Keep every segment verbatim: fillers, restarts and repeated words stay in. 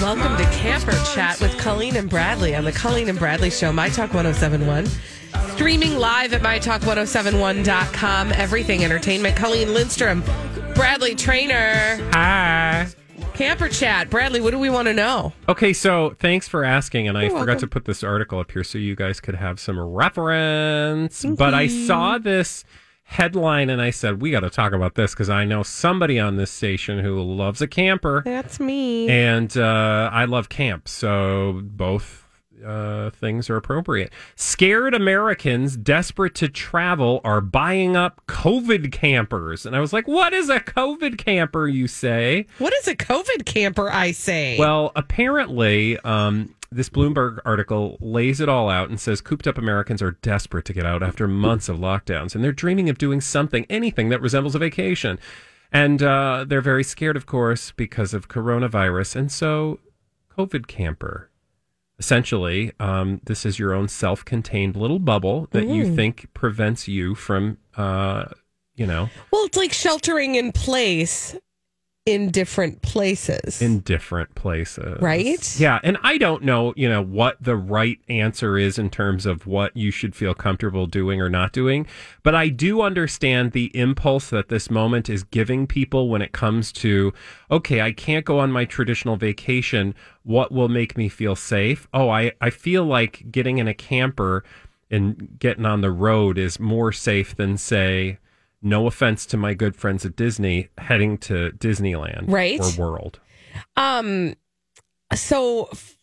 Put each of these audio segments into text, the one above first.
Welcome to Camper Chat with Colleen and Bradley on the Colleen and Bradley Show, My Talk ten seventy-one. Streaming live at My Talk ten seventy-one dot com. Everything Entertainment. Colleen Lindstrom, Bradley Trainer. Hi. Camper Chat. Bradley, what do we want to know? Okay, so thanks for asking, and I You're forgot welcome. to put this article up here so you guys could have some reference. Mm-hmm. But I saw this headline and I said, we got to talk about this because I know somebody on this station who loves a camper. That's me. And uh, I love camp, so both uh, things are appropriate. Scared Americans desperate to travel are buying up COVID campers. And I was like, what is a COVID camper, you say? What is a COVID camper, I say? Well, apparently, um, this Bloomberg article lays it all out and says cooped up Americans are desperate to get out after months of lockdowns, and they're dreaming of doing something, anything that resembles a vacation. And uh, they're very scared, of course, because of coronavirus. And so COVID camper, essentially, um, this is your own self-contained little bubble that mm. you think prevents you from, uh, you know. Well, it's like sheltering in place. In different places. In different places. Right? Yeah. And I don't know, you know, what the right answer is in terms of what you should feel comfortable doing or not doing. But I do understand the impulse that this moment is giving people when it comes to, okay, I can't go on my traditional vacation. What will make me feel safe? Oh, I, I feel like getting in a camper and getting on the road is more safe than, say, no offense to my good friends at Disney, heading to Disneyland right? or World. Um, so, f-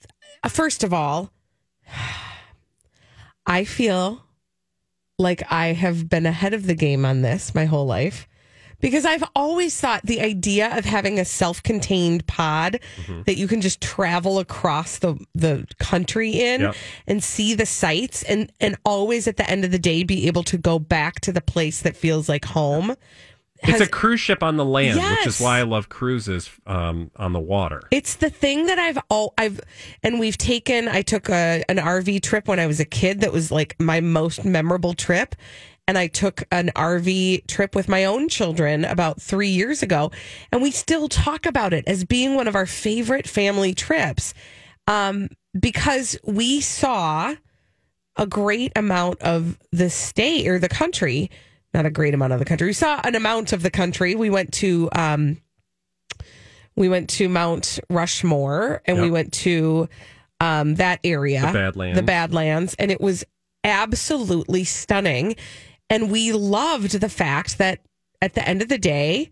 first of all, I feel like I have been ahead of the game on this my whole life because I've always thought the idea of having a self-contained pod mm-hmm. that you can just travel across the, the country in yep. and see the sights and, and always at the end of the day be able to go back to the place that feels like home. Has, it's a cruise ship on the land, yes. which is why I love cruises um, on the water. It's the thing that I've all I've and we've taken. I took a, an R V trip when I was a kid that was like my most memorable trip. And I took an R V trip with my own children about three years ago. And we still talk about it as being one of our favorite family trips um, because we saw a great amount of the state or the country. Not a great amount of the country. We saw an amount of the country. We went to um, we went to Mount Rushmore and yep. we went to um, that area, the Badlands. the Badlands. And it was absolutely stunning. And we loved the fact that at the end of the day,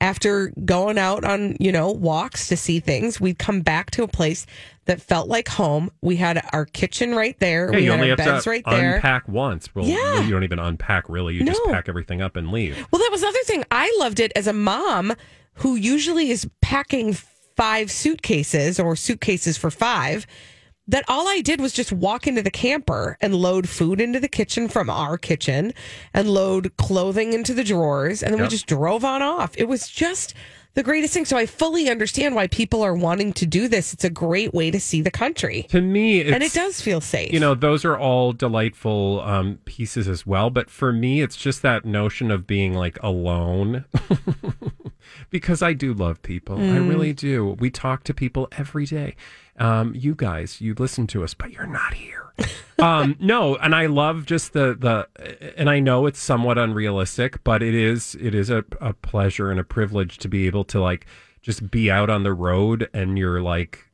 after going out on, you know, walks to see things, we'd come back to a place that felt like home. We had our kitchen right there. Yeah, we you had only our have beds to right unpack there. Unpack once. Well, yeah. You don't even unpack, really. You no. just pack everything up and leave. Well, that was the other thing. I loved it as a mom who usually is packing five suitcases or suitcases for five. That all I did was just walk into the camper and load food into the kitchen from our kitchen and load clothing into the drawers. And then yep. we just drove on off. It was just the greatest thing. So I fully understand why people are wanting to do this. It's a great way to see the country. To me, it's, and it does feel safe. You know, those are all delightful um, pieces as well. But for me, it's just that notion of being like alone. Because I do love people. Mm. I really do. We talk to people every day. Um, you guys, you listen to us, but you're not here. um, no, and I love just the, the, and I know it's somewhat unrealistic, but it is, it is a, a pleasure and a privilege to be able to like just be out on the road and you're like,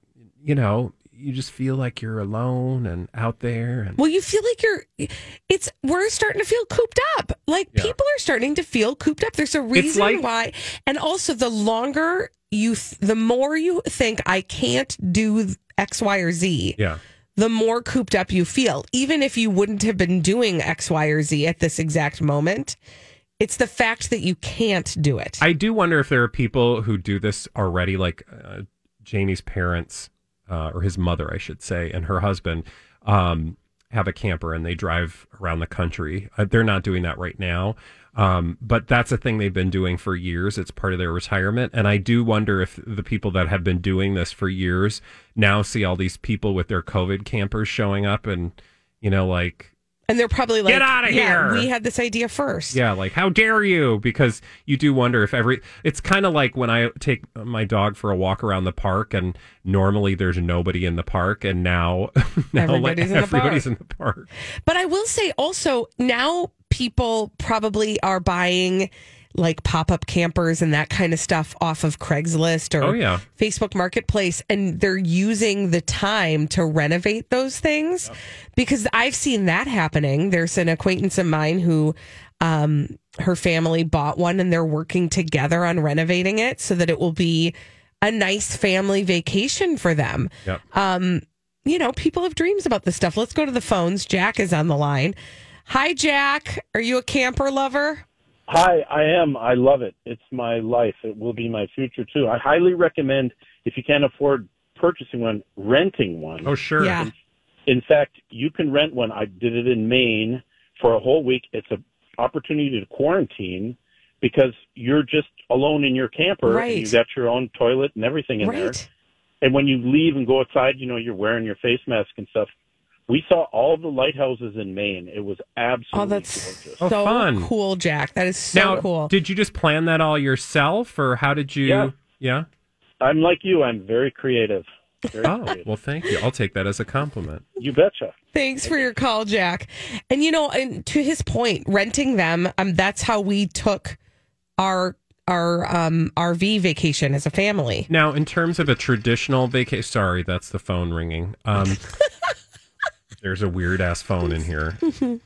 you know, you just feel like you're alone and out there. And well, you feel like you're, it's, we're starting to feel cooped up. Like yeah. people are starting to feel cooped up. There's a reason like, why. And also the longer you, th- the more you think I can't do X, Y, or Z, yeah. the more cooped up you feel. Even if you wouldn't have been doing X, Y, or Z at this exact moment, it's the fact that you can't do it. I do wonder if there are people who do this already, like uh, Jamie's parents, Uh, or his mother, I should say, and her husband um, have a camper and they drive around the country. Uh, they're not doing that right now, um, but that's a thing they've been doing for years. It's part of their retirement. And I do wonder if the people that have been doing this for years now see all these people with their COVID campers showing up and, you know, like... And they're probably like, get out of yeah, here. We had this idea first. Yeah, like, how dare you? Because you do wonder if every... It's kind of like when I take my dog for a walk around the park, and normally there's nobody in the park, and now, now everybody's, like, in, everybody's the in the park. But I will say also, now people probably are buying like pop-up campers and that kind of stuff off of Craigslist or oh, yeah. Facebook Marketplace. And they're using the time to renovate those things yep. because I've seen that happening. There's an acquaintance of mine who um, her family bought one and they're working together on renovating it so that it will be a nice family vacation for them. Yep. Um, you know, people have dreams about this stuff. Let's go to the phones. Jack is on the line. Hi, Jack. Are you a camper lover? Hi, I am. I love it. It's my life. It will be my future, too. I highly recommend, if you can't afford purchasing one, renting one. Oh, sure. Yeah. In, in fact, you can rent one. I did it in Maine for a whole week. It's an opportunity to quarantine because you're just alone in your camper. Right. And you've got your own toilet and everything in right. there. And when you leave and go outside, you know, you're wearing your face mask and stuff. We saw all the lighthouses in Maine. It was absolutely oh, that's gorgeous. So fun. Cool, Jack. That is so now, cool. Did you just plan that all yourself, or how did you? Yeah. yeah? I'm like you. I'm very creative. Very oh, creative. Well, thank you. I'll take that as a compliment. You betcha. Thanks for your call, Jack. And, you know, and to his point, renting them, um, that's how we took our our um, R V vacation as a family. Now, in terms of a traditional vacation, sorry, that's the phone ringing. Um There's a weird-ass phone in here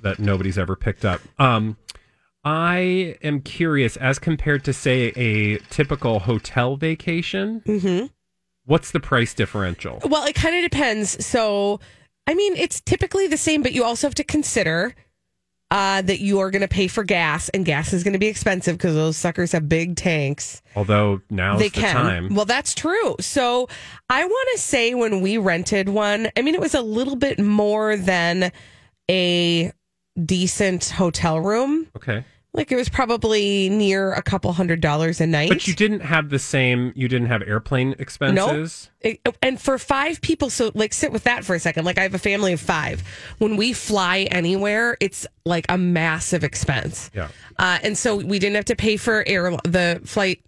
that nobody's ever picked up. Um, I am curious, as compared to, say, a typical hotel vacation, mm-hmm. what's the price differential? Well, it kind of depends. So, I mean, it's typically the same, but you also have to consider uh, that you are going to pay for gas, and gas is going to be expensive because those suckers have big tanks. Although, now's they the can. time. Well, that's true. So, I want to say when we rented one, I mean, it was a little bit more than a decent hotel room. Okay. Like, it was probably near a couple hundred dollars a night. But you didn't have the same, you didn't have airplane expenses? Nope. It, and for five people, so, like, sit with that for a second. Like, I have a family of five. When we fly anywhere, it's, like, a massive expense. Yeah. Uh, and so we didn't have to pay for air, the flight,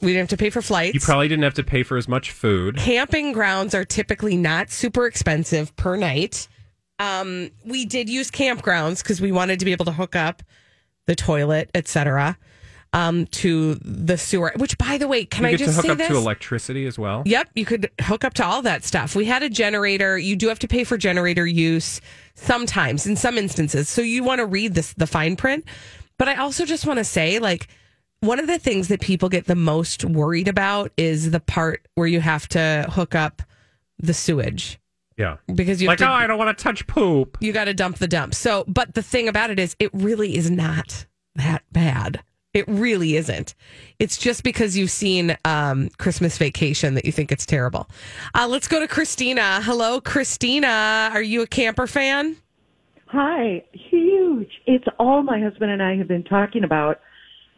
we didn't have to pay for flights. You probably didn't have to pay for as much food. Camping grounds are typically not super expensive per night. Um, we did use campgrounds because we wanted to be able to hook up the toilet, et cetera, um, to the sewer. Which, by the way, can you I just say this? You get to hook up this? to electricity as well? Yep, you could hook up to all that stuff. We had a generator. You do have to pay for generator use sometimes, in some instances. So you want to read this the fine print. But I also just want to say, like, one of the things that people get the most worried about is the part where you have to hook up the sewage. Yeah. Because you like, to, oh, I don't want to touch poop. You got to dump the dump. So, but the thing about it is, it really is not that bad. It really isn't. It's just because you've seen um, Christmas Vacation that you think it's terrible. Uh, let's go to Christina. Hello, Christina. Are you a camper fan? Hi. Huge. It's all my husband and I have been talking about,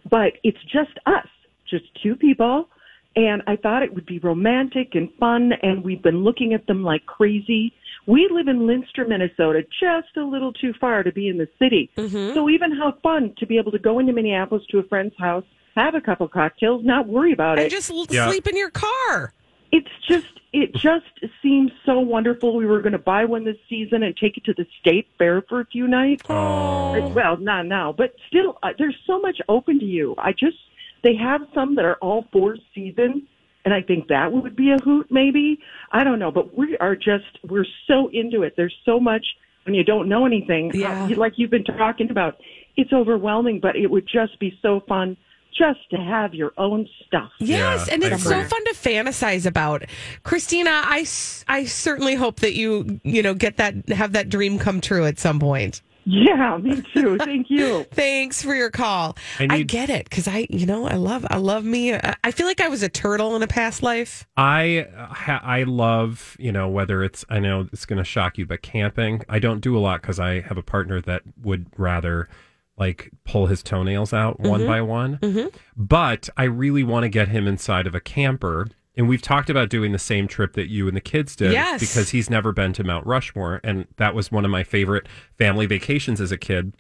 but it's just us, just two people. And I thought it would be romantic and fun, and we've been looking at them like crazy. We live in Lindstrom, Minnesota, just a little too far to be in the city. Mm-hmm. So even how fun to be able to go into Minneapolis to a friend's house, have a couple cocktails, not worry about and it. And just yeah. sleep in your car. It's just, it just seems so wonderful. We were going to buy one this season and take it to the state fair for a few nights. Oh. Well, not now, but still, uh, there's so much open to you. I just... They have some that are all four seasons, And I think that would be a hoot, maybe. I don't know. But we are just, we're so into it. There's so much when you don't know anything, yeah. like you've been talking about. It's overwhelming, but it would just be so fun just to have your own stuff. Yes, yeah, and it's so fun to fantasize about. Christina, I, I certainly hope that you, you know, get that, have that dream come true at some point. Yeah, me too. Thank you. Thanks for your call. I, need, I get it because I, you know, I love, I love me. I feel like I was a turtle in a past life. I, I love, you know, whether it's, I know it's going to shock you, but camping. I don't do a lot because I have a partner that would rather like pull his toenails out mm-hmm. one by one. Mm-hmm. But I really want to get him inside of a camper. And we've talked about doing the same trip that you and the kids did yes. because he's never been to Mount Rushmore. And that was one of my favorite family vacations as a kid.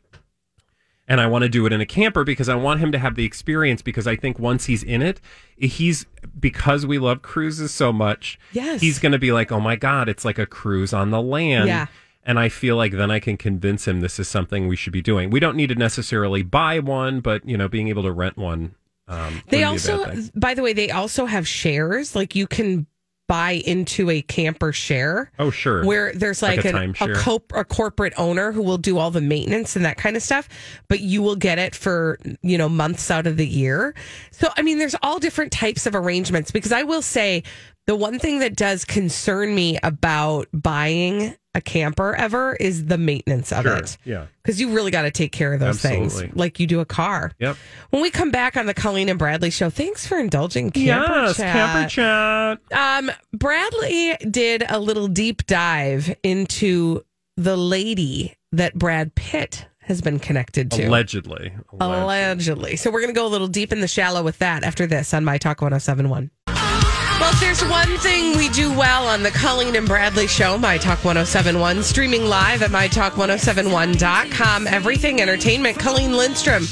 And I want to do it in a camper because I want him to have the experience, because I think once he's in it, he's, because we love cruises so much, yes. he's going to be like, oh my God, it's like a cruise on the land. Yeah. And I feel like then I can convince him this is something we should be doing. We don't need to necessarily buy one, but, you know, being able to rent one. Um, they also, by the way, they also have shares. Like you can buy into a camper share. Oh, sure. Where there's like, like a, an, a, co- a corporate owner who will do all the maintenance and that kind of stuff. But you will get it for, you know, months out of the year. So, I mean, there's all different types of arrangements, because I will say the one thing that does concern me about buying a camper ever is the maintenance of sure. it. Yeah. Because you really got to take care of those Absolutely. Things like you do a car. Yep. When we come back on the Colleen and Bradley show, thanks for indulging camper yes, chat. Camper chat. Um, Bradley did a little deep dive into the lady that Brad Pitt has been connected to. Allegedly. Allegedly. Allegedly. So we're going to go a little deep in the shallow with that after this on My Talk ten seventy-one. Well, if there's one thing we do well on the Colleen and Bradley show, My Talk ten seventy-one, streaming live at My Talk ten seventy-one dot com, everything entertainment. Colleen Lindstrom,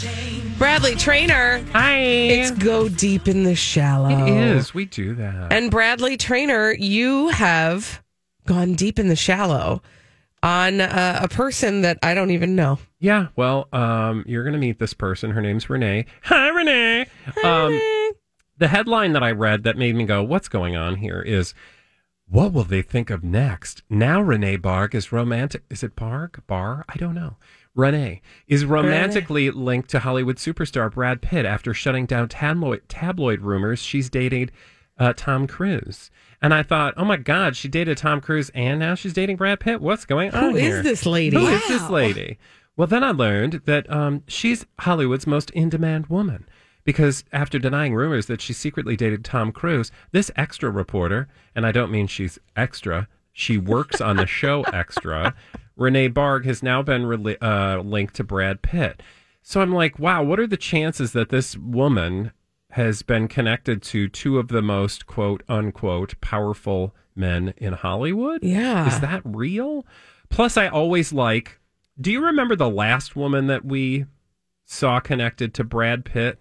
Bradley Trainer. Hi. It's Go Deep in the Shallow. It is. We do that. And Bradley Trainer, you have gone deep in the shallow on a, a person that I don't even know. Yeah. Well, um, you're going to meet this person. Her name's Renee. Hi, Renee. Hi, um, Renee. The headline that I read that made me go, what's going on here, is, what will they think of next? Now Renée Bargh is romantic. Is it Bargh? Bargh? I don't know. Renee is romantically Renee. linked to Hollywood superstar Brad Pitt after shutting down tabloid, tabloid rumors she's dated uh, Tom Cruise. And I thought, oh my God, she dated Tom Cruise and now she's dating Brad Pitt. What's going on Who here? Who is this lady? Who wow. is this lady? Well, then I learned that um, she's Hollywood's most in-demand woman. Because after denying rumors that she secretly dated Tom Cruise, this Extra reporter, and I don't mean she's extra, she works on the show Extra, Renée Bargh has now been re- uh, linked to Brad Pitt. So I'm like, wow, what are the chances that this woman has been connected to two of the most, quote, unquote, powerful men in Hollywood? Yeah. Is that real? Plus, I always like, do you remember the last woman that we saw connected to Brad Pitt?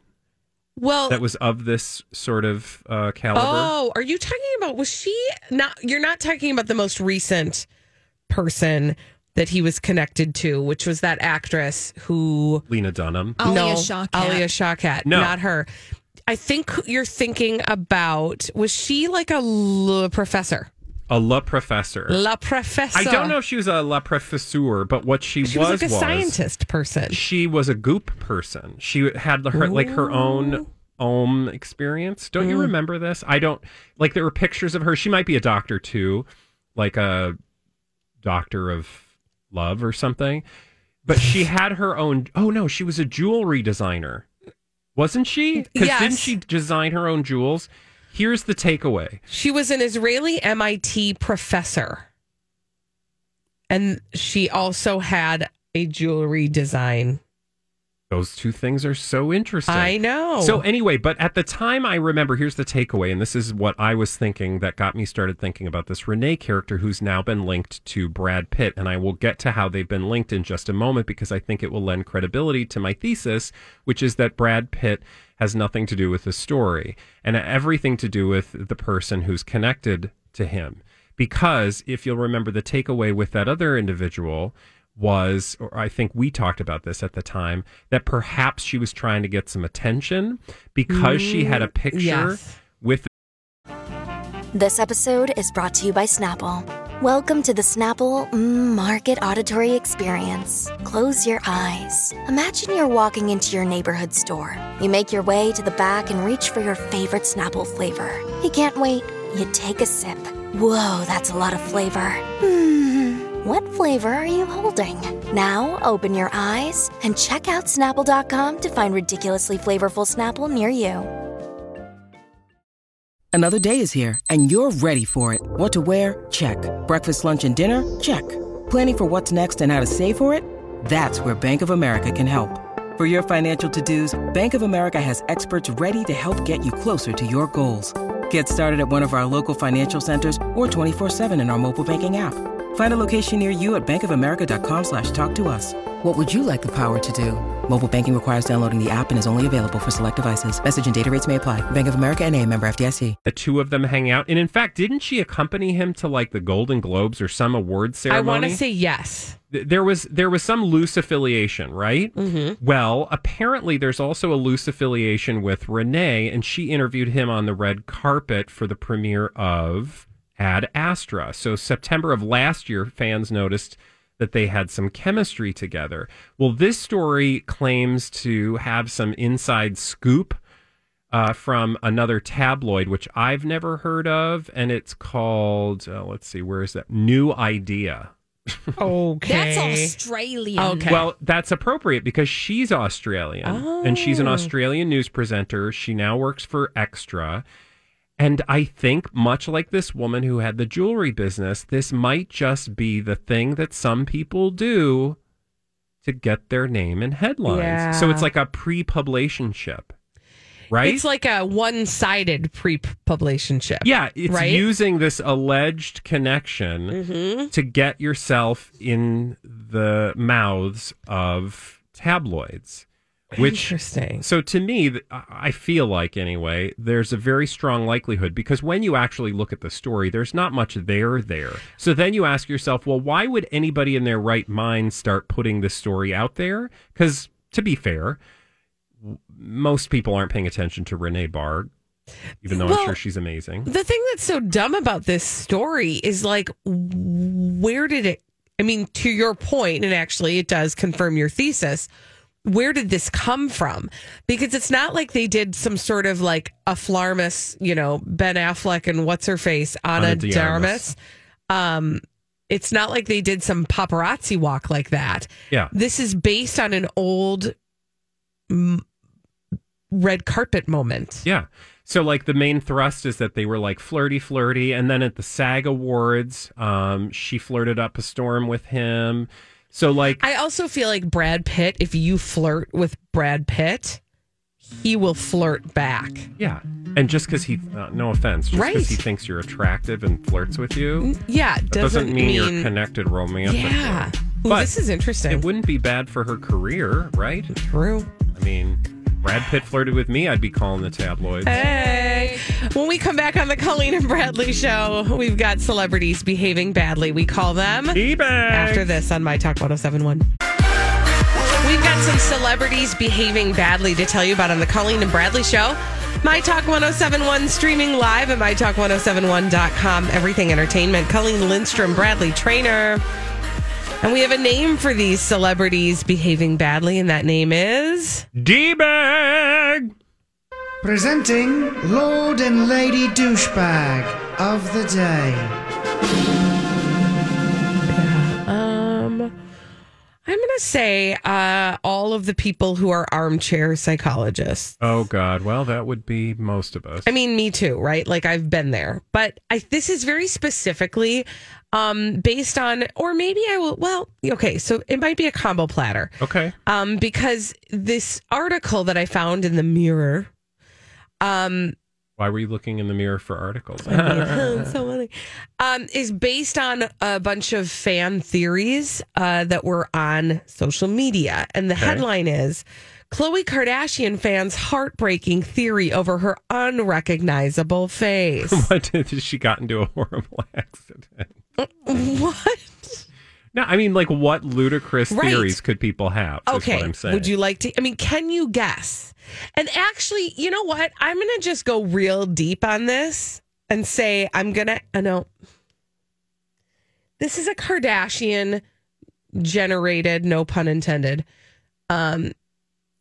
Well, that was of this sort of uh, caliber. Oh, are you talking about, was she not, you're not talking about the most recent person that he was connected to, which was that actress who. Lena Dunham. Alia no, Shawkat. Alia Shawkat. No. Not her. I think you're thinking about, was she like a l- professor? A la professor. La professor. I don't know if she was a la professeur, but what she, she was was like a was, scientist person. She was a goop person. She had her Ooh. like her own O M experience. Don't mm. you remember this? I don't like. There were pictures of her. She might be a doctor too, like a doctor of love or something. But she had her own. Oh no, she was a jewelry designer, wasn't she? Because yes. didn't she design her own jewels? Here's the takeaway. She was an Israeli M I T professor. And she also had a jewelry design. Those two things are so interesting. I know. So anyway, but at the time I remember, here's the takeaway, and this is what I was thinking that got me started thinking about this Renee character who's now been linked to Brad Pitt. And I will get to how they've been linked in just a moment, because I think it will lend credibility to my thesis, which is that Brad Pitt has nothing to do with the story and everything to do with the person who's connected to him. Because if you'll remember, the takeaway with that other individual was, or I think we talked about this at the time, that perhaps she was trying to get some attention because mm, she had a picture yes. with This episode is brought to you by Snapple. Welcome to the Snapple Market Auditory Experience. Close your eyes. Imagine you're walking into your neighborhood store. You make your way to the back and reach for your favorite Snapple flavor. You can't wait. You take a sip. Whoa, that's a lot of flavor. Hmm, what flavor are you holding? Now open your eyes and check out Snapple dot com to find ridiculously flavorful Snapple near you. Another day is here, and you're ready for it. What to wear? Check. Breakfast, lunch, and dinner? Check. Planning for what's next and how to save for it? That's where Bank of America can help. For your financial to-dos, Bank of America has experts ready to help get you closer to your goals. Get started at one of our local financial centers or twenty-four seven in our mobile banking app. Find a location near you at bankofamerica.com slash talk to us. What would you like the power to do? Mobile banking requires downloading the app and is only available for select devices. Message and data rates may apply. Bank of America N A, member F D I C. The two of them hang out. And in fact, didn't she accompany him to like the Golden Globes or some award ceremony? I want to say yes. There was there was some loose affiliation, right? Mm-hmm. Well, apparently there's also a loose affiliation with Renee, and she interviewed him on the red carpet for the premiere of Ad Astra. So September of last year, fans noticed that they had some chemistry together. Well, this story claims to have some inside scoop uh, from another tabloid, which I've never heard of, and it's called, uh, let's see, where is that? New Idea. Okay. That's Australian. Okay. Well, that's appropriate because she's Australian, oh. and she's an Australian news presenter. She now works for Extra. And I think, much like this woman who had the jewelry business, this might just be the thing that some people do to get their name in headlines. Yeah. So it's like a pre-publicationship, right? It's like a one-sided pre-publicationship. Yeah, it's right? Using this alleged connection mm-hmm. to get yourself in the mouths of tabloids. Which, interesting. So to me, I feel like, anyway, there's a very strong likelihood because when you actually look at the story, there's not much there there. So then you ask yourself, well, why would anybody in their right mind start putting this story out there? Because, to be fair, most people aren't paying attention to Renee Bargh, even though well, I'm sure she's amazing. The thing that's so dumb about this story is, like, where did it... I mean, to your point, and actually it does confirm your thesis... Where did this come from? Because it's not like they did some sort of like a Flarmus, you know, Ben Affleck and what's her face, Ana de Armas. Um, it's not like they did some paparazzi walk like that. Yeah. This is based on an old m- red carpet moment. Yeah. So like the main thrust is that they were like flirty, flirty. And then at the SAG Awards, um, she flirted up a storm with him. So, like, I also feel like Brad Pitt, if you flirt with Brad Pitt, he will flirt back. Yeah. And just because he, uh, no offense, just because right. he thinks you're attractive and flirts with you, yeah, doesn't, doesn't mean, mean you're connected romantically. Yeah. Well, but this is interesting. It wouldn't be bad for her career, right? True. I mean, Brad Pitt flirted with me, I'd be calling the tabloids. Hey. When we come back on the Colleen and Bradley Show, we've got celebrities behaving badly. We call them D-bags. After this on My Talk ten seventy-one. We've got some celebrities behaving badly to tell you about on the Colleen and Bradley Show. My Talk ten seventy-one streaming live at my talk ten seventy-one dot com. Everything Entertainment. Colleen Lindstrom, Bradley Trainer. And we have a name for these celebrities behaving badly, and that name is... D-Bag! Presenting Lord and Lady Douchebag of the Day. Yeah, um, I'm going to say uh, all of the people who are armchair psychologists. Oh, God. Well, that would be most of us. I mean, me too, right? Like, I've been there. But I, this is very specifically... Um, based on, or maybe I will, well, okay, so it might be a combo platter. Okay. Um, because this article that I found in the Mirror. Um, Why were you looking in the Mirror for articles? So funny. Um, is based on a bunch of fan theories uh, that were on social media. And the okay. headline is, Khloé Kardashian fans' heartbreaking theory over her unrecognizable face. What did she got into a horrible accident? What? No, I mean, like, what ludicrous right. theories could people have? Okay. Is what I'm saying. Would you like to? I mean, can you guess? And actually, you know what? I'm going to just go real deep on this. and say, I'm going to, uh, no, this is a Kardashian generated, no pun intended, um,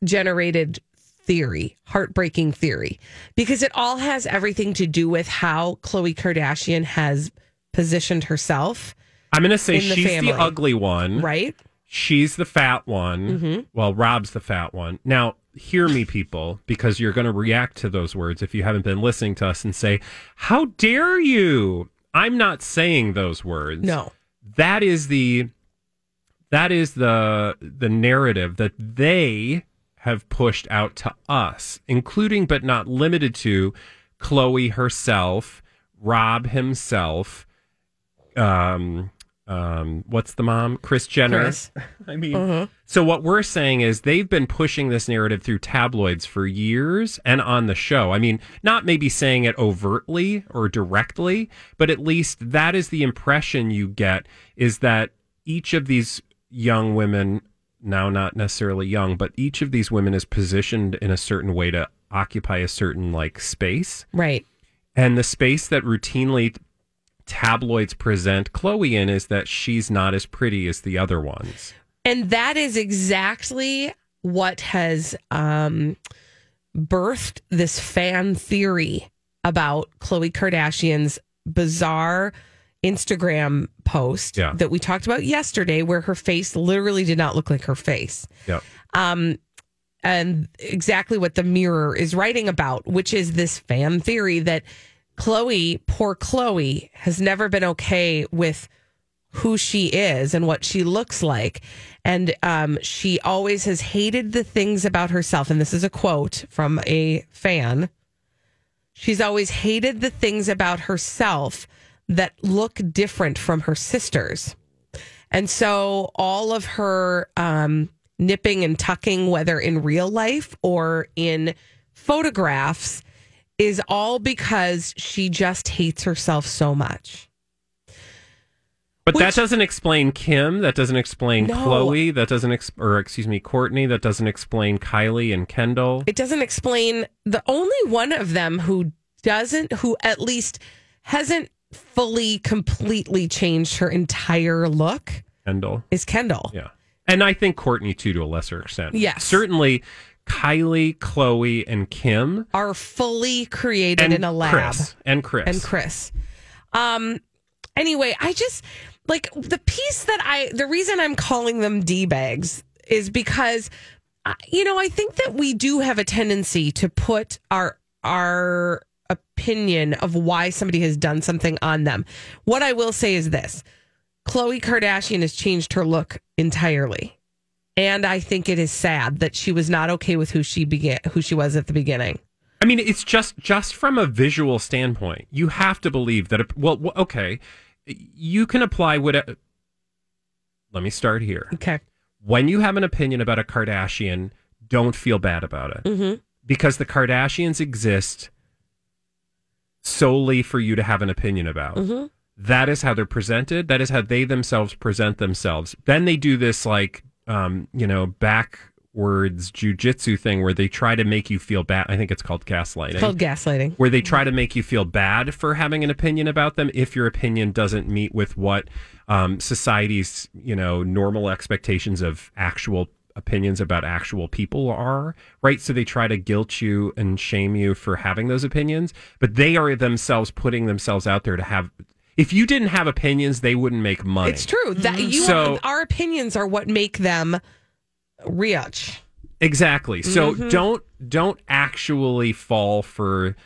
generated theory, heartbreaking theory, because it all has everything to do with how Khloé Kardashian has positioned herself. I'm going to say she's family. The ugly one. Right. She's the fat one. Mm-hmm. Well, Rob's the fat one. Now, hear me, people, because you're going to react to those words if you haven't been listening to us and say, how dare you? I'm not saying those words. No. That is the that is the the narrative that they have pushed out to us, including but not limited to Khloé herself, Rob himself, um um what's the mom, Kris Jenner. Chris. I mean, uh-huh. So what we're saying is they've been pushing this narrative through tabloids for years and on the show. I mean, not maybe saying it overtly or directly, but at least that is the impression you get, is that each of these young women, now not necessarily young, but each of these women is positioned in a certain way to occupy a certain like space. Right. And the space that routinely tabloids present Khloé in is that she's not as pretty as the other ones. And that is exactly what has um, birthed this fan theory about Khloé Kardashian's bizarre Instagram post yeah. that we talked about yesterday, where her face literally did not look like her face. Yeah. Um, and exactly what the Mirror is writing about, which is this fan theory that Khloé, poor Khloé, has never been okay with who she is and what she looks like. And um, she always has hated the things about herself. And this is a quote from a fan. She's always hated the things about herself that look different from her sisters. And so all of her um, nipping and tucking, whether in real life or in photographs, is all because she just hates herself so much. But Which, that doesn't explain Kim. That doesn't explain no. Khloé. That doesn't, ex- or excuse me, Kourtney. That doesn't explain Kylie and Kendall. It doesn't explain the only one of them who doesn't, who at least hasn't fully, completely changed her entire look. Kendall. Is Kendall. Yeah. And I think Kourtney too, to a lesser extent. Yes. Certainly. Kylie, Khloé, and Kim are fully created and in a lab. Chris, and Chris. And Chris. Um, anyway, I just, like, the piece that I, the reason I'm calling them D-bags is because, you know, I think that we do have a tendency to put our our opinion of why somebody has done something on them. What I will say is this. Khloé Kardashian has changed her look entirely. And I think it is sad that she was not okay with who she began, who she was at the beginning. I mean, it's just just from a visual standpoint, you have to believe that. It, well, okay, you can apply what. Let me start here. Okay, when you have an opinion about a Kardashian, don't feel bad about it, mm-hmm. because the Kardashians exist solely for you to have an opinion about. Mm-hmm. That is how they're presented. That is how they themselves present themselves. Then they do this like. Um, you know, backwards jujitsu thing where they try to make you feel bad. I think it's called gaslighting. It's called gaslighting. Where they try to make you feel bad for having an opinion about them if your opinion doesn't meet with what um, society's, you know, normal expectations of actual opinions about actual people are, right? So they try to guilt you and shame you for having those opinions, but they are themselves putting themselves out there to have... If you didn't have opinions, they wouldn't make money. It's true. That you so, our opinions are what make them rich. Exactly. So mm-hmm. don't don't actually fall for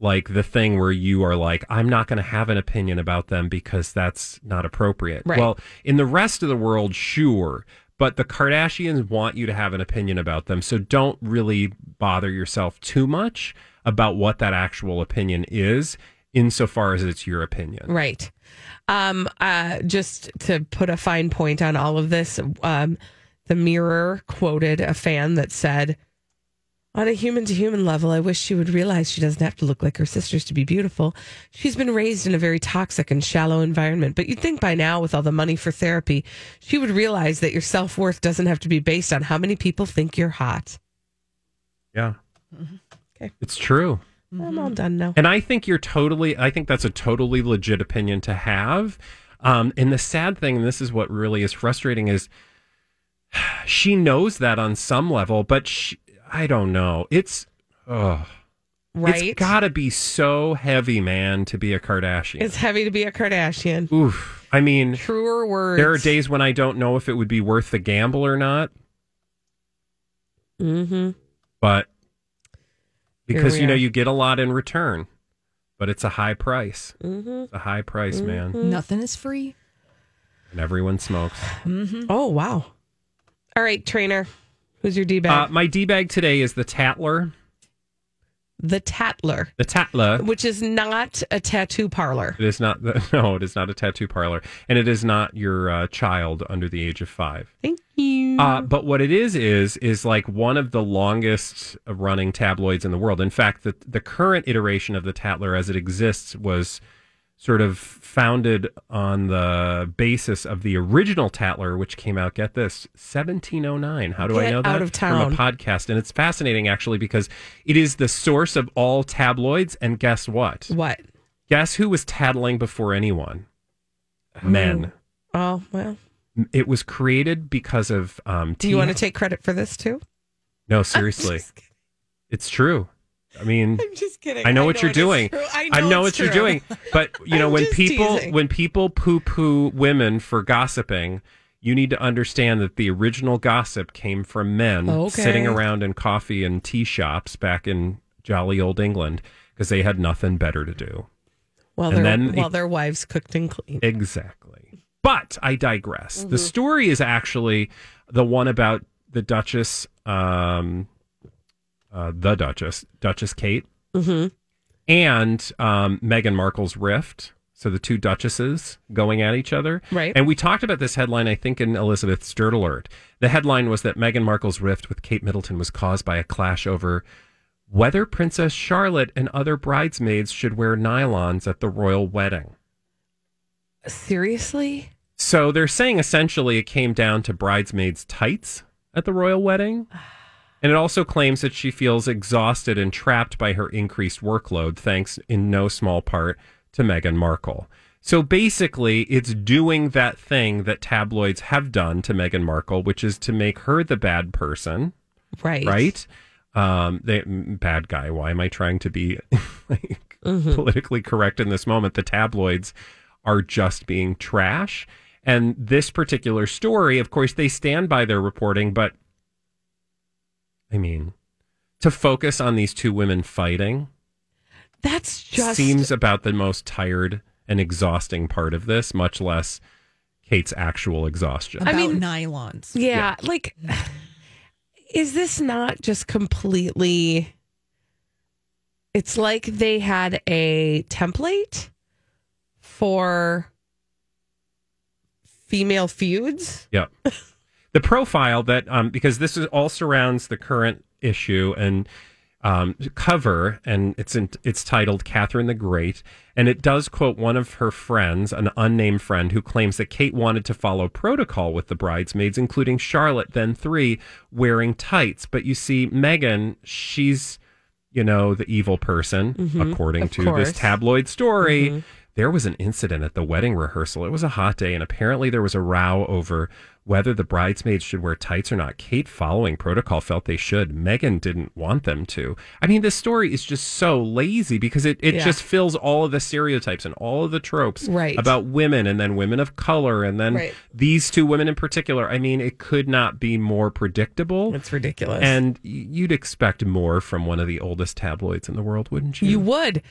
like the thing where you are like, I'm not going to have an opinion about them because that's not appropriate. Right. Well, in the rest of the world, sure, but the Kardashians want you to have an opinion about them. So don't really bother yourself too much about what that actual opinion is. Insofar as it's your opinion. Right. Um, uh, just to put a fine point on all of this, um, the Mirror quoted a fan that said, on a human-to-human level, I wish she would realize she doesn't have to look like her sisters to be beautiful. She's been raised in a very toxic and shallow environment, but you'd think by now, with all the money for therapy, she would realize that your self-worth doesn't have to be based on how many people think you're hot. Yeah. Mm-hmm. Okay. It's true. Mm-hmm. I'm all done now. And I think you're totally, I think that's a totally legit opinion to have. Um, and the sad thing, and this is what really is frustrating, is she knows that on some level, but she, I don't know. It's, oh, right? It's got to be so heavy, man, to be a Kardashian. It's heavy to be a Kardashian. Oof. I mean, truer words. There are days when I don't know if it would be worth the gamble or not. Mm-hmm. But because, you know, you get a lot in return, but it's a high price. Mm-hmm. It's a high price, mm-hmm. man. Nothing is free. And everyone smokes. Mm-hmm. Oh, wow. All right, Trainer. Who's your D-bag? Uh, my D-bag today is the Tatler. The Tatler. The Tatler. Which is not a tattoo parlor. It is not. The, no, it is not a tattoo parlor. And it is not your uh, child under the age of five. Thank you. Uh, but what it is, is, is like one of the longest running tabloids in the world. In fact, the, the current iteration of the Tatler as it exists was sort of founded on the basis of the original Tatler, which came out, get this, seventeen oh nine. How do get I know that? Out of town. From a podcast. And it's fascinating, actually, because it is the source of all tabloids. And guess what? What? Guess who was tattling before anyone? Who? Men. Oh, well. It was created because of... Um, do you want to take credit for this, too? No, seriously. It's true. I mean, I'm just kidding. I know I what know you're doing. I know, I know what you're true. doing. But, you know, when people teasing. when people poo-poo women for gossiping, you need to understand that the original gossip came from men okay. sitting around in coffee and tea shops back in jolly old England because they had nothing better to do. While, and then, while it, their wives cooked and cleaned. Exactly. But I digress. Mm-hmm. The story is actually the one about the Duchess... Um, Uh, the Duchess, Duchess Kate, mm-hmm. and um, Meghan Markle's rift. So the two Duchesses going at each other. Right. And we talked about this headline, I think, in Elizabeth's Dirt Alert. The headline was that Meghan Markle's rift with Kate Middleton was caused by a clash over whether Princess Charlotte and other bridesmaids should wear nylons at the royal wedding. Seriously? So they're saying essentially it came down to bridesmaids' tights at the royal wedding. And it also claims that she feels exhausted and trapped by her increased workload, thanks in no small part to Meghan Markle. So basically, it's doing that thing that tabloids have done to Meghan Markle, which is to make her the bad person. Right. Right? Um, they, bad guy. Why am I trying to be like, mm-hmm. politically correct in this moment? The tabloids are just being trash. And this particular story, of course, they stand by their reporting, but I mean, to focus on these two women fighting, that's just seems about the most tired and exhausting part of this, much less Kate's actual exhaustion. About I mean, nylons. Yeah, yeah. Like, is this not just completely, it's like they had a template for female feuds. Yeah. The profile that, um, because this is all surrounds the current issue and um, cover, and it's in, it's titled Catherine the Great, and it does quote one of her friends, an unnamed friend, who claims that Kate wanted to follow protocol with the bridesmaids, including Charlotte, then three, wearing tights. But you see, Meghan, she's, you know, the evil person, mm-hmm, according to course. this tabloid story. Mm-hmm. There was an incident at the wedding rehearsal. It was a hot day, and apparently there was a row over whether the bridesmaids should wear tights or not. Kate, following protocol, felt they should. Meghan didn't want them to. I mean, this story is just so lazy because it, it yeah. just fills all of the stereotypes and all of the tropes right. about women, and then women of color, and then right. these two women in particular. I mean, it could not be more predictable. It's ridiculous. And you'd expect more from one of the oldest tabloids in the world, wouldn't you? You would.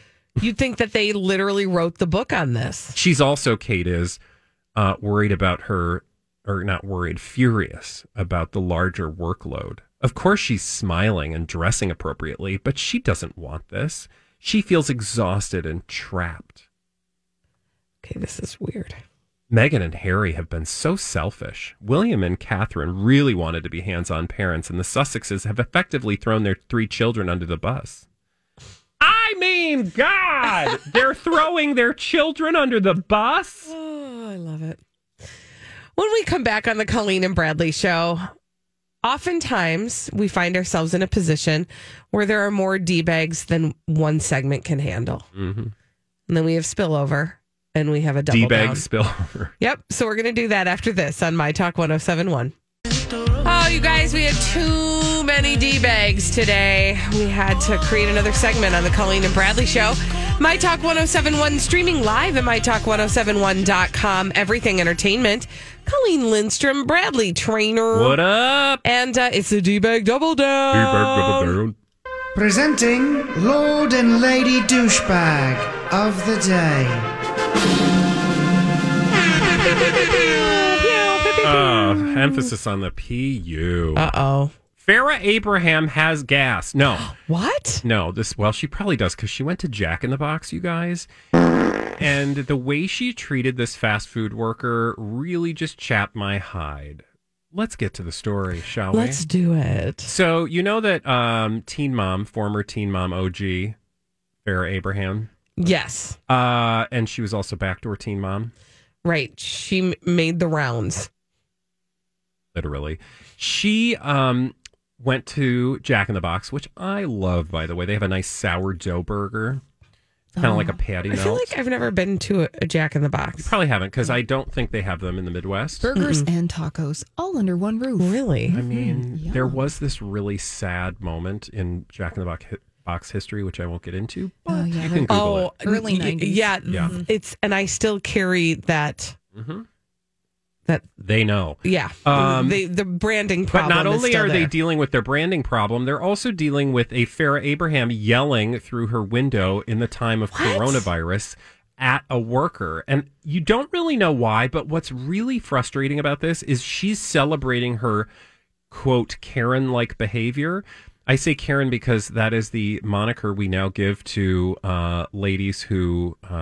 You'd think that they literally wrote the book on this. She's also, Kate is, uh, worried about her, or not worried, furious about the larger workload. Of course she's smiling and dressing appropriately, but she doesn't want this. She feels exhausted and trapped. Okay, this is weird. Meghan and Harry have been so selfish. William and Catherine really wanted to be hands-on parents, and the Sussexes have effectively thrown their three children under the bus. I mean, God, they're throwing their children under the bus. Oh, I love it. When we come back on the Colleen and Bradley show, Oftentimes, we find ourselves in a position where there are more D-bags than one segment can handle. Mm-hmm. And then we have spillover, and we have a double D-bag down. Spillover. Yep, so we're going to do that after this on My Talk ten seventy-one. Oh, you guys, we had too many D-bags today. We had to create another segment on the Colleen and Bradley Show. My Talk ten seventy-one, streaming live at My Talk ten seventy-one dot com. Everything Entertainment. Colleen Lindstrom, Bradley Trainer. What up? And uh, it's the D-Bag Double Down. D-Bag Double Down. Presenting Lord and Lady Douchebag of the Day. Uh, emphasis on the P U. Uh-oh. Farrah Abraham has gas. No. What? No. This. Well, she probably does because she went to Jack in the Box, you guys. And the way she treated this fast food worker really just chapped my hide. Let's get to the story, shall we? Let's do it. So you know that um, Teen Mom, former Teen Mom O G, Farrah Abraham? Yes. Uh, and she was also Backdoor Teen Mom? Right. She m- made the rounds. Literally. She... Um, went to Jack in the Box, which I love, by the way. They have a nice sourdough burger. It's kind of oh, like a patty melt. I feel like I've never been to a, a Jack in the Box. You probably haven't, because I don't think they have them in the Midwest. Burgers mm-hmm. and tacos, all under one roof. Really? I mean, mm-hmm. there was this really sad moment in Jack in the Box, box history, which I won't get into, but oh, yeah. you can Google oh, it. Early nineties. Yeah, yeah. It's, and I still carry that... Mm-hmm. That they know. Yeah. Um, they, the branding problem. But not only is still are there. They dealing with their branding problem, they're also dealing with a Farrah Abraham yelling through her window in the time of what? Coronavirus at a worker. And you don't really know why, but what's really frustrating about this is she's celebrating her, quote, Karen-like behavior. I say Karen because that is the moniker we now give to uh, ladies who... Uh,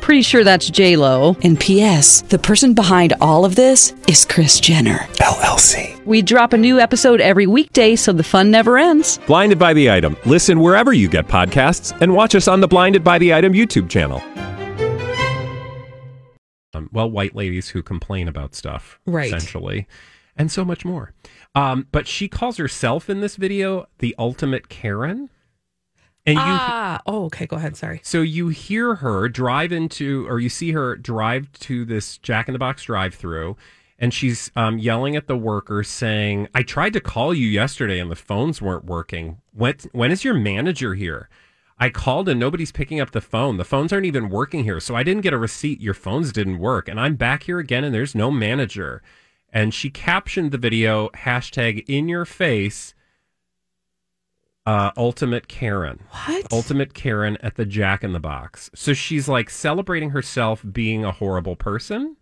Pretty sure that's J-Lo. And P S the person behind all of this is Kris Jenner, L L C. We drop a new episode every weekday so the fun never ends. Blinded by the Item. Listen wherever you get podcasts and watch us on the Blinded by the Item YouTube channel. Um, well, white ladies who complain about stuff, right. Essentially, and so much more. Um, but she calls herself in this video the ultimate Karen. And you, ah, oh, okay, go ahead, sorry. So you hear her drive into, or you see her drive to this Jack in the Box drive-thru, and she's um, yelling at the worker saying, I tried to call you yesterday and the phones weren't working. When, when is your manager here? I called and nobody's picking up the phone. The phones aren't even working here, so I didn't get a receipt. Your phones didn't work, and I'm back here again, and there's no manager. And she captioned the video, hashtag in your face, Uh, ultimate Karen. What? Ultimate Karen at the Jack in the Box. So she's like celebrating herself being a horrible person.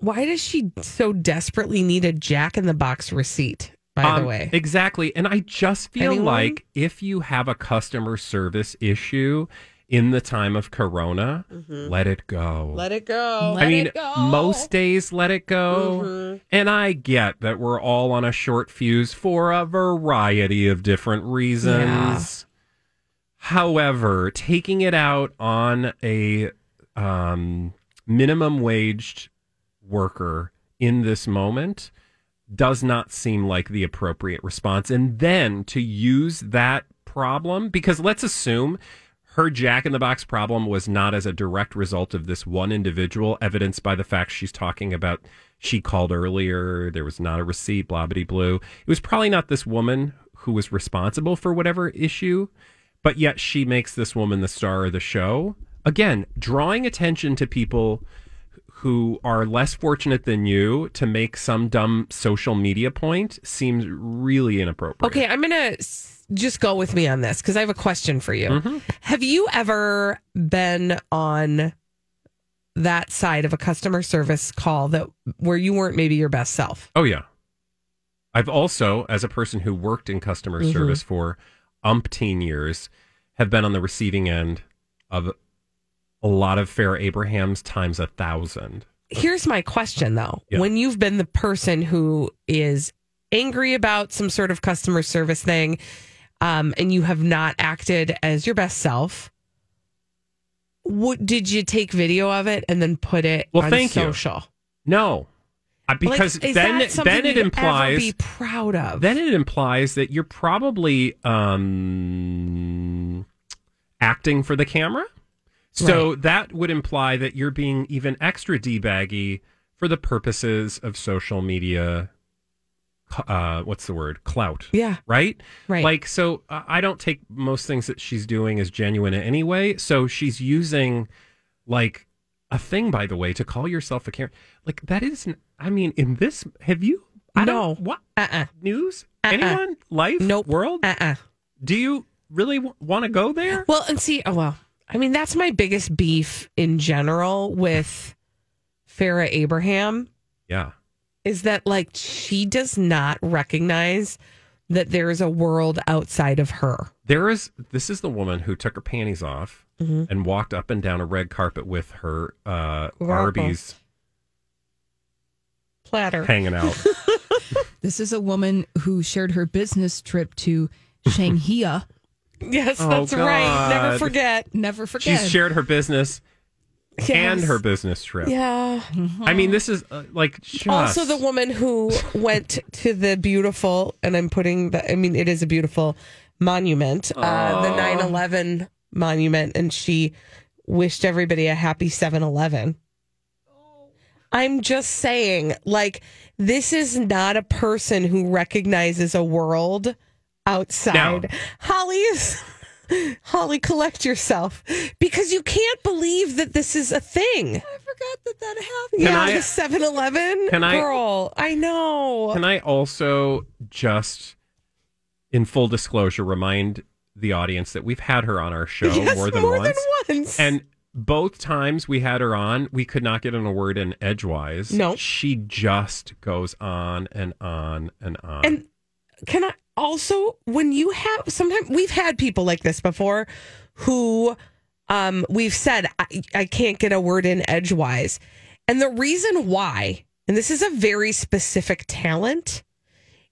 Why does she so desperately need a Jack in the Box receipt, by um, the way? Exactly. And I just feel Anyone? like if you have a customer service issue in the time of Corona, mm-hmm. let it go. Let it go. Let I mean, go. Most days let it go. Mm-hmm. And I get that we're all on a short fuse for a variety of different reasons. Yeah. However, taking it out on a um, minimum waged worker in this moment does not seem like the appropriate response. And then to use that problem, because let's assume... her Jack-in-the-Box problem was not as a direct result of this one individual, evidenced by the fact she's talking about she called earlier, there was not a receipt, blah-bitty-blue. It was probably not this woman who was responsible for whatever issue, but yet she makes this woman the star of the show. Again, drawing attention to people who are less fortunate than you to make some dumb social media point seems really inappropriate. Okay, I'm going to just go with me on this because I have a question for you. Mm-hmm. Have you ever been on that side of a customer service call that where you weren't maybe your best self? Oh, yeah. I've also, as a person who worked in customer mm-hmm. service for umpteen years, have been on the receiving end of a lot of Farrah Abraham's times a thousand. Here's my question, though. Yeah. When you've been the person who is angry about some sort of customer service thing, um, and you have not acted as your best self, what, did you take video of it and then put it well, on thank social? You. No. Because like, then, then it implies be proud of. Then it implies that you're probably um, acting for the camera. So right. that would imply that you're being even extra D-baggy for the purposes of social media, uh, what's the word? Clout. Yeah. Right? Right. Like, so uh, I don't take most things that she's doing as genuine anyway. So she's using, like, a thing, by the way, to call yourself a Karen. Like, that isn't, I mean, in this, have you? I no. don't, what? Uh-uh. News? Uh-uh. Anyone? Life? Nope. World? Uh-uh. Do you really w- want to go there? Well, and see, oh, well. I mean, that's my biggest beef in general with Farrah Abraham. Yeah. Is that, like, she does not recognize that there is a world outside of her. There is. This is the woman who took her panties off mm-hmm. and walked up and down a red carpet with her uh, Arby's platter hanging out. This is a woman who shared her business trip to Shanghai. Yes, oh, that's God. Right. Never forget. Never forget. She's shared her business yes. and her business trip. Yeah. Mm-hmm. I mean, this is uh, like just... Also the woman who went to the beautiful, and I'm putting the, I mean, it is a beautiful monument, uh, uh, the nine eleven monument, and she wished everybody a happy seven eleven. Oh. I'm just saying, like, this is not a person who recognizes a world outside. Now, Holly's Holly, collect yourself, because you can't believe that this is a thing. I forgot that that happened. Can yeah, I, the seven eleven girl. I, I know. Can I also just, in full disclosure, remind the audience that we've had her on our show yes, more than more once. Than once. And both times we had her on, we could not get in a word in edgewise. No. She just goes on and on and on. And can I also, when you have, sometimes we've had people like this before who um, we've said, I, I can't get a word in edgewise. And the reason why, and this is a very specific talent,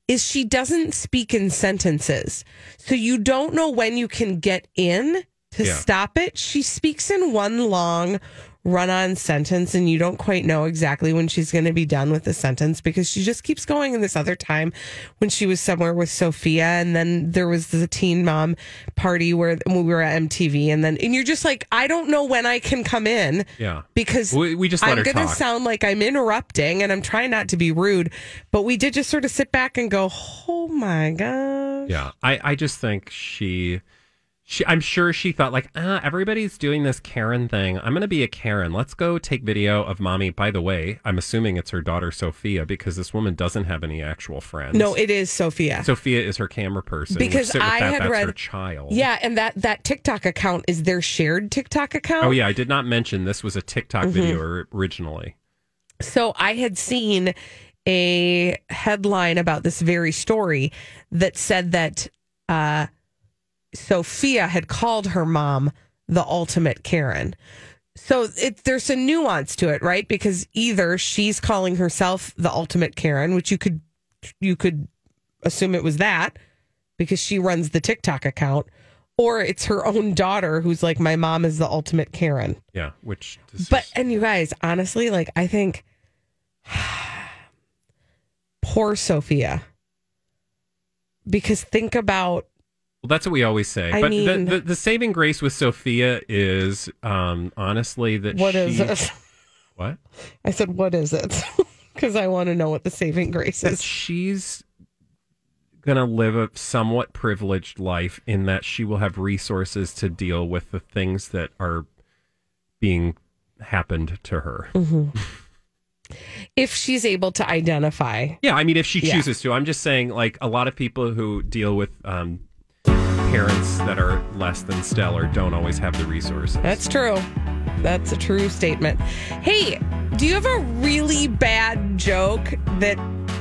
is she doesn't speak in sentences. So you don't know when you can get in to yeah. stop it. She speaks in one long run-on sentence, and you don't quite know exactly when she's going to be done with the sentence, because she just keeps going. In this other time when she was somewhere with Sophia, and then there was the Teen Mom party where we were at M T V, and then and you're just like, I don't know when I can come in, yeah, because we, we just let I'm going to sound like I'm interrupting, and I'm trying not to be rude, but we did just sort of sit back and go, oh my gosh. Yeah, I, I just think she... She, I'm sure she thought, like, ah, everybody's doing this Karen thing. I'm going to be a Karen. Let's go take video of mommy. By the way, I'm assuming it's her daughter, Sophia, because this woman doesn't have any actual friends. No, it is Sophia. Sophia is her camera person. Because I that, had that's read... her child. Yeah, and that, that TikTok account is their shared TikTok account. Oh, yeah. I did not mention this was a TikTok mm-hmm. video originally. So I had seen a headline about this very story that said that... Uh, Sophia had called her mom the ultimate Karen. So it, there's a nuance to it, right? Because either she's calling herself the ultimate Karen, which you could you could assume it was that because she runs the TikTok account, or it's her own daughter who's like, my mom is the ultimate Karen. Yeah, which... This but, is- and you guys, honestly, like, I think... poor Sophia. Because think about... Well, that's what we always say. I but mean, the, the, the saving grace with Sophia is, um, honestly, that what she... is it? What? I said, what is it? Because I want to know what the saving grace is. That she's going to live a somewhat privileged life in that she will have resources to deal with the things that are being happened to her. Mm-hmm. If she's able to identify. Yeah, I mean, if she chooses yeah. to. I'm just saying, like, a lot of people who deal with um, parents that are less than stellar don't always have the resources. That's true. That's a true statement. Hey, do you have a really bad joke that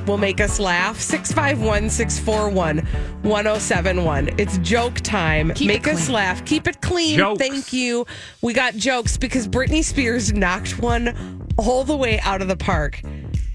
will make us laugh? six five one, six four one, one oh seven one. It's joke time. Keep make us laugh. Keep it clean. Jokes. Thank you. We got jokes because Britney Spears knocked one all the way out of the park.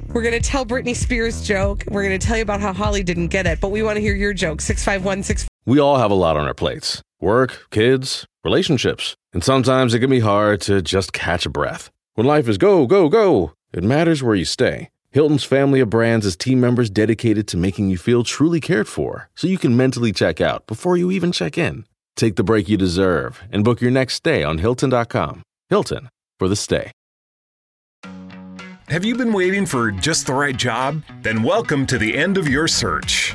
We're going to tell Britney Spears' joke. We're going to tell you about how Holly didn't get it, but we want to hear your joke. six five one, six four one. We all have a lot on our plates. Work, kids, relationships. And sometimes it can be hard to just catch a breath. When life is go, go, go, it matters where you stay. Hilton's family of brands is team members dedicated to making you feel truly cared for, so you can mentally check out before you even check in. Take the break you deserve and book your next stay on Hilton dot com. Hilton, for the stay. Have you been waiting for just the right job? Then welcome to the end of your search.